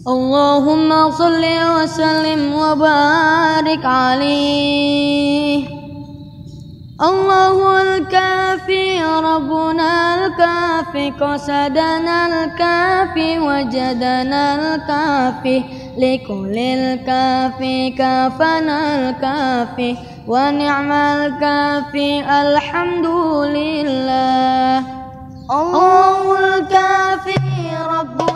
Allahumma shalli wa sallim wa barik alaihi. Allahul kahfi, Robbunal kahfi, Qoshodnal kahfi, wajdnal kahfi, Likullin kahfi, kafanal kahfi, Wani'mal kahfi, Alhamdulillah. Allahul kahfi, Robbunal kahfi.